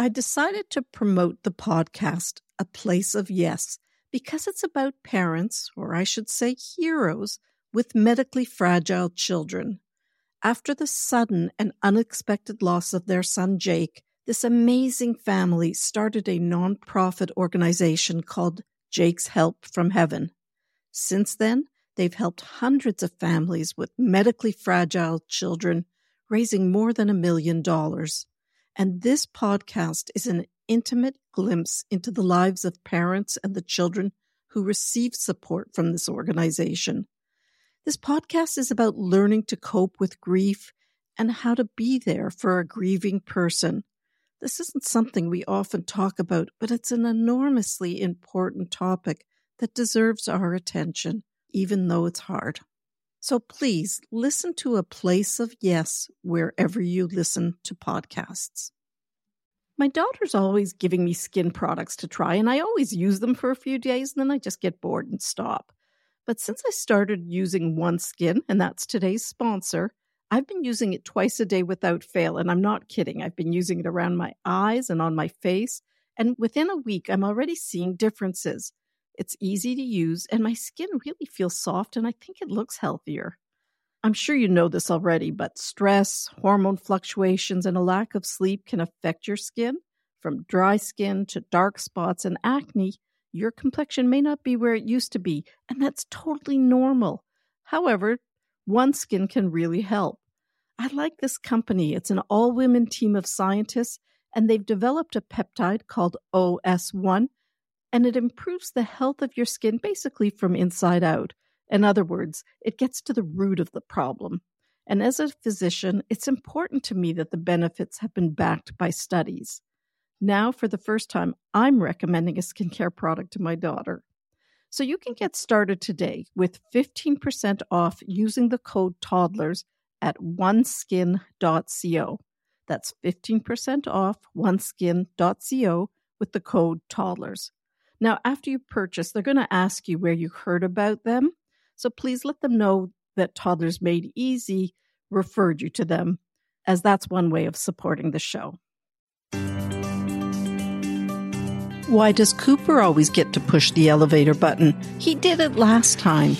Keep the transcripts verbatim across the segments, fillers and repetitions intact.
I decided to promote the podcast, A Place of Yes, because it's about parents, or I should say heroes, with medically fragile children. After the sudden and unexpected loss of their son, Jake, this amazing family started a nonprofit organization called Jake's Help from Heaven. Since then, they've helped hundreds of families with medically fragile children, raising more than a million dollars. And this podcast is an intimate glimpse into the lives of parents and the children who receive support from this organization. This podcast is about learning to cope with grief and how to be there for a grieving person. This isn't something we often talk about, but it's an enormously important topic that deserves our attention, even though it's hard. So please listen to A Place of Yes wherever you listen to podcasts. My daughter's always giving me skin products to try, and I always use them for a few days, and then I just get bored and stop. But since I started using OneSkin, and that's today's sponsor, I've been using it twice a day without fail, and I'm not kidding. I've been using it around my eyes and on my face, and within a week, I'm already seeing differences. It's easy to use, and my skin really feels soft, and I think it looks healthier. I'm sure you know this already, but stress, hormone fluctuations, and a lack of sleep can affect your skin. From dry skin to dark spots and acne, your complexion may not be where it used to be, and that's totally normal. However, OneSkin can really help. I like this company. It's an all-women team of scientists, and they've developed a peptide called O S one, and it improves the health of your skin basically from inside out. In other words, it gets to the root of the problem. And as a physician, it's important to me that the benefits have been backed by studies. Now, for the first time, I'm recommending a skincare product to my daughter. So you can get started today with fifteen percent off using the code TODDLERS at one skin dot co. That's fifteen percent off one skin dot co with the code TODDLERS. Now, after you purchase, they're going to ask you where you heard about them. So please let them know that Toddlers Made Easy referred you to them, as that's one way of supporting the show. Why does Cooper always get to push the elevator button? He did it last time.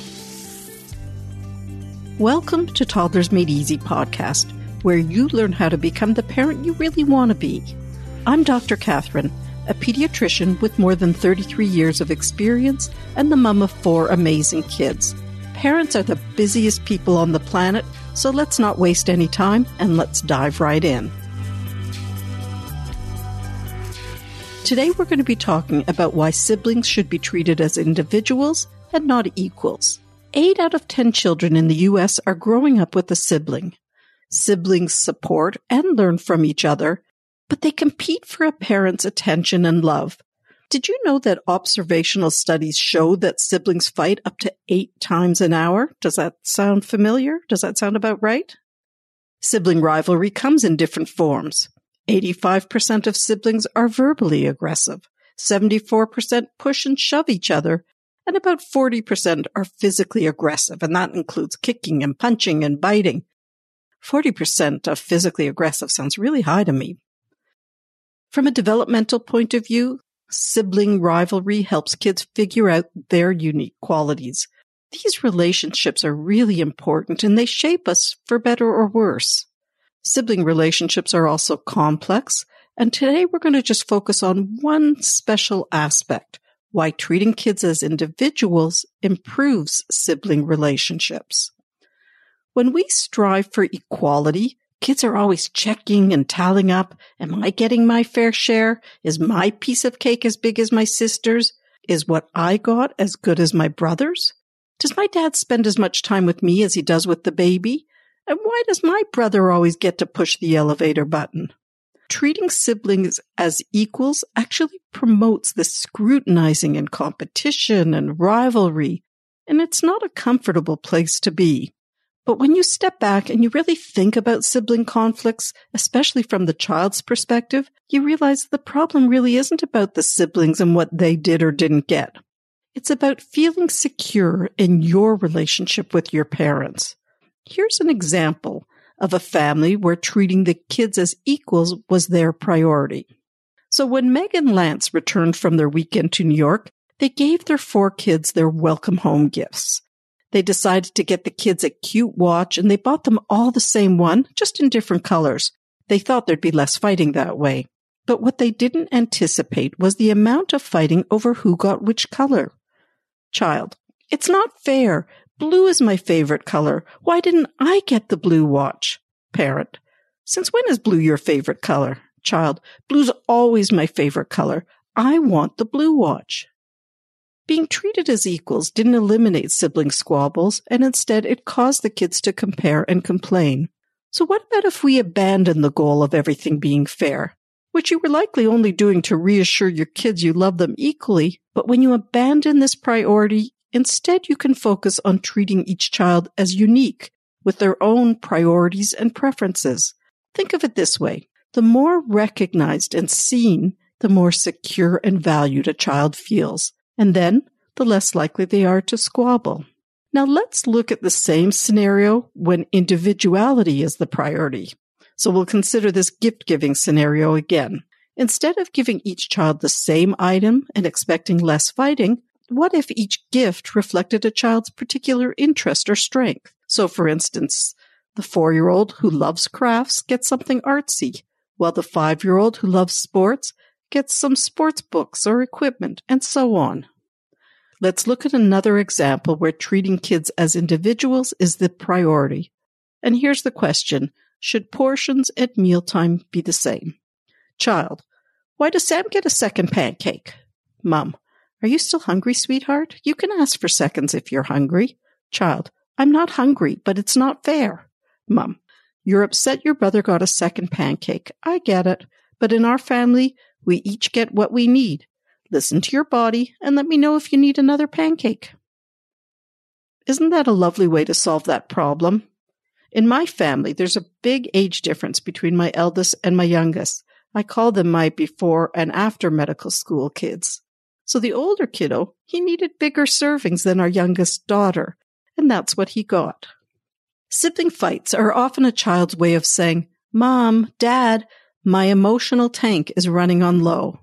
Welcome to Toddlers Made Easy podcast, where you learn how to become the parent you really want to be. I'm Doctor Catherine, a pediatrician with more than thirty-three years of experience and the mom of four amazing kids. Parents are the busiest people on the planet, so let's not waste any time and let's dive right in. Today we're going to be talking about why siblings should be treated as individuals and not equals. Eight out of ten children in the U S are growing up with a sibling. Siblings support and learn from each other, but they compete for a parent's attention and love. Did you know that observational studies show that siblings fight up to eight times an hour? Does that sound familiar? Does that sound about right? Sibling rivalry comes in different forms. eighty-five percent of siblings are verbally aggressive, seventy-four percent push and shove each other, and about forty percent are physically aggressive, and that includes kicking and punching and biting. forty percent of physically aggressive sounds really high to me. From a developmental point of view, sibling rivalry helps kids figure out their unique qualities. These relationships are really important, and they shape us for better or worse. Sibling relationships are also complex, and today we're going to just focus on one special aspect, why treating kids as individuals improves sibling relationships. When we strive for equality, kids are always checking and tallying up, am I getting my fair share? Is my piece of cake as big as my sister's? Is what I got as good as my brother's? Does my dad spend as much time with me as he does with the baby? And why does my brother always get to push the elevator button? Treating siblings as equals actually promotes this scrutinizing and competition and rivalry, and it's not a comfortable place to be. But when you step back and you really think about sibling conflicts, especially from the child's perspective, you realize the problem really isn't about the siblings and what they did or didn't get. It's about feeling secure in your relationship with your parents. Here's an example of a family where treating the kids as equals was their priority. So when Meg and Lance returned from their weekend to New York, they gave their four kids their welcome home gifts. They decided to get the kids a cute watch, and they bought them all the same one, just in different colors. They thought there'd be less fighting that way. But what they didn't anticipate was the amount of fighting over who got which color. Child, it's not fair. Blue is my favorite color. Why didn't I get the blue watch? Parent, since when is blue your favorite color? Child, blue's always my favorite color. I want the blue watch. Being treated as equals didn't eliminate sibling squabbles, and instead it caused the kids to compare and complain. So what about if we abandon the goal of everything being fair, which you were likely only doing to reassure your kids you love them equally, but when you abandon this priority, instead you can focus on treating each child as unique, with their own priorities and preferences. Think of it this way. The more recognized and seen, the more secure and valued a child feels. And then the less likely they are to squabble. Now let's look at the same scenario when individuality is the priority. So we'll consider this gift-giving scenario again. Instead of giving each child the same item and expecting less fighting, what if each gift reflected a child's particular interest or strength? So for instance, the four-year-old who loves crafts gets something artsy, while the five-year-old who loves sports gets some sports books or equipment, and so on. Let's look at another example where treating kids as individuals is the priority. And here's the question. Should portions at mealtime be the same? Child, why does Sam get a second pancake? Mom, are you still hungry, sweetheart? You can ask for seconds if you're hungry. Child, I'm not hungry, but it's not fair. Mom, you're upset your brother got a second pancake. I get it, but in our family, we each get what we need. Listen to your body and let me know if you need another pancake. Isn't that a lovely way to solve that problem? In my family, there's a big age difference between my eldest and my youngest. I call them my before and after medical school kids. So the older kiddo, he needed bigger servings than our youngest daughter, and that's what he got. Sibling fights are often a child's way of saying, Mom, Dad, my emotional tank is running on low.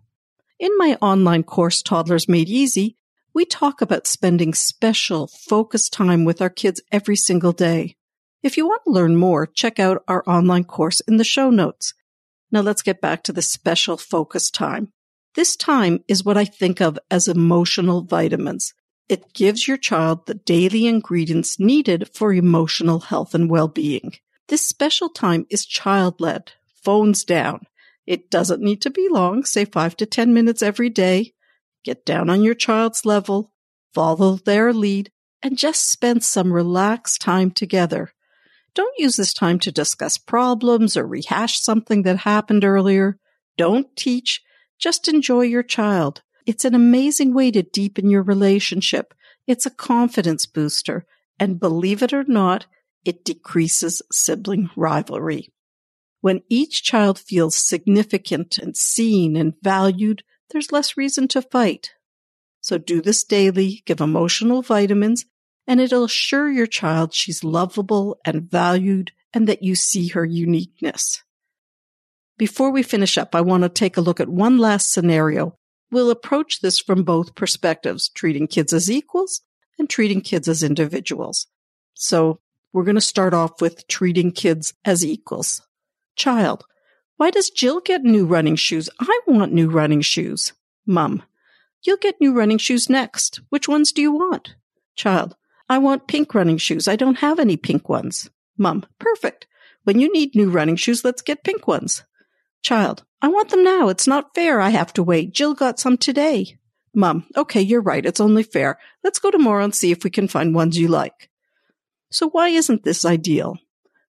In my online course, Toddlers Made Easy, we talk about spending special, focused time with our kids every single day. If you want to learn more, check out our online course in the show notes. Now let's get back to the special focused time. This time is what I think of as emotional vitamins. It gives your child the daily ingredients needed for emotional health and well-being. This special time is child-led. Phones down. It doesn't need to be long, say five to ten minutes every day. Get down on your child's level, follow their lead, and just spend some relaxed time together. Don't use this time to discuss problems or rehash something that happened earlier. Don't teach. Just enjoy your child. It's an amazing way to deepen your relationship. It's a confidence booster. And believe it or not, it decreases sibling rivalry. When each child feels significant and seen and valued, there's less reason to fight. So do this daily, give emotional vitamins, and it'll assure your child she's lovable and valued and that you see her uniqueness. Before we finish up, I want to take a look at one last scenario. We'll approach this from both perspectives, treating kids as equals and treating kids as individuals. So we're going to start off with treating kids as equals. Child, why does Jill get new running shoes? I want new running shoes. Mom, you'll get new running shoes next. Which ones do you want? Child, I want pink running shoes. I don't have any pink ones. Mom, perfect. When you need new running shoes, let's get pink ones. Child, I want them now. It's not fair. I have to wait. Jill got some today. Mom, okay, you're right. It's only fair. Let's go tomorrow and see if we can find ones you like. So why isn't this ideal?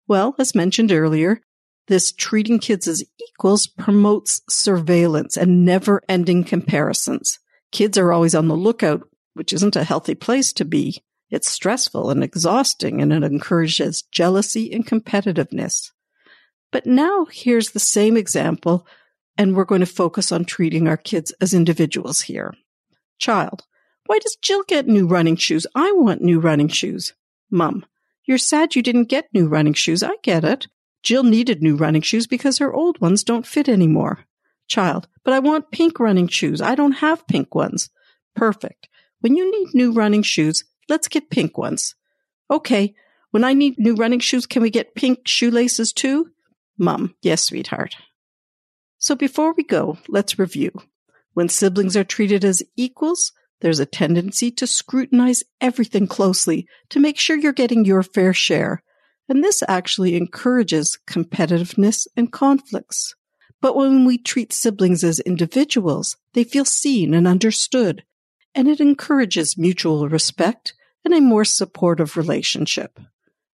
Well, as mentioned earlier, this treating kids as equals promotes surveillance and never-ending comparisons. Kids are always on the lookout, which isn't a healthy place to be. It's stressful and exhausting, and it encourages jealousy and competitiveness. But now here's the same example, and we're going to focus on treating our kids as individuals here. Child, why does Jill get new running shoes? I want new running shoes. Mom, you're sad you didn't get new running shoes. I get it. Jill needed new running shoes because her old ones don't fit anymore. child, but I want pink running shoes. I don't have pink ones. Perfect. When you need new running shoes, let's get pink ones. Okay. When I need new running shoes, can we get pink shoelaces too? Mom, yes, sweetheart. So before we go, let's review. When siblings are treated as equals, there's a tendency to scrutinize everything closely to make sure you're getting your fair share. And this actually encourages competitiveness and conflicts. But when we treat siblings as individuals, they feel seen and understood, and it encourages mutual respect and a more supportive relationship.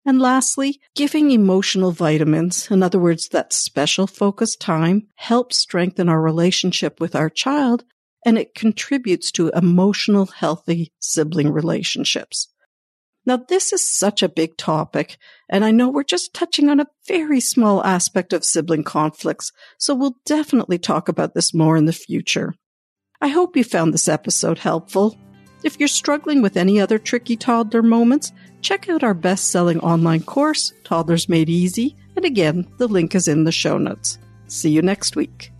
And lastly, giving emotional vitamins, in other words, that special focus time, helps strengthen our relationship with our child, and it contributes to emotional, healthy sibling relationships. Now, this is such a big topic, and I know we're just touching on a very small aspect of sibling conflicts, so we'll definitely talk about this more in the future. I hope you found this episode helpful. If you're struggling with any other tricky toddler moments, check out our best-selling online course, Toddlers Made Easy, and again, the link is in the show notes. See you next week.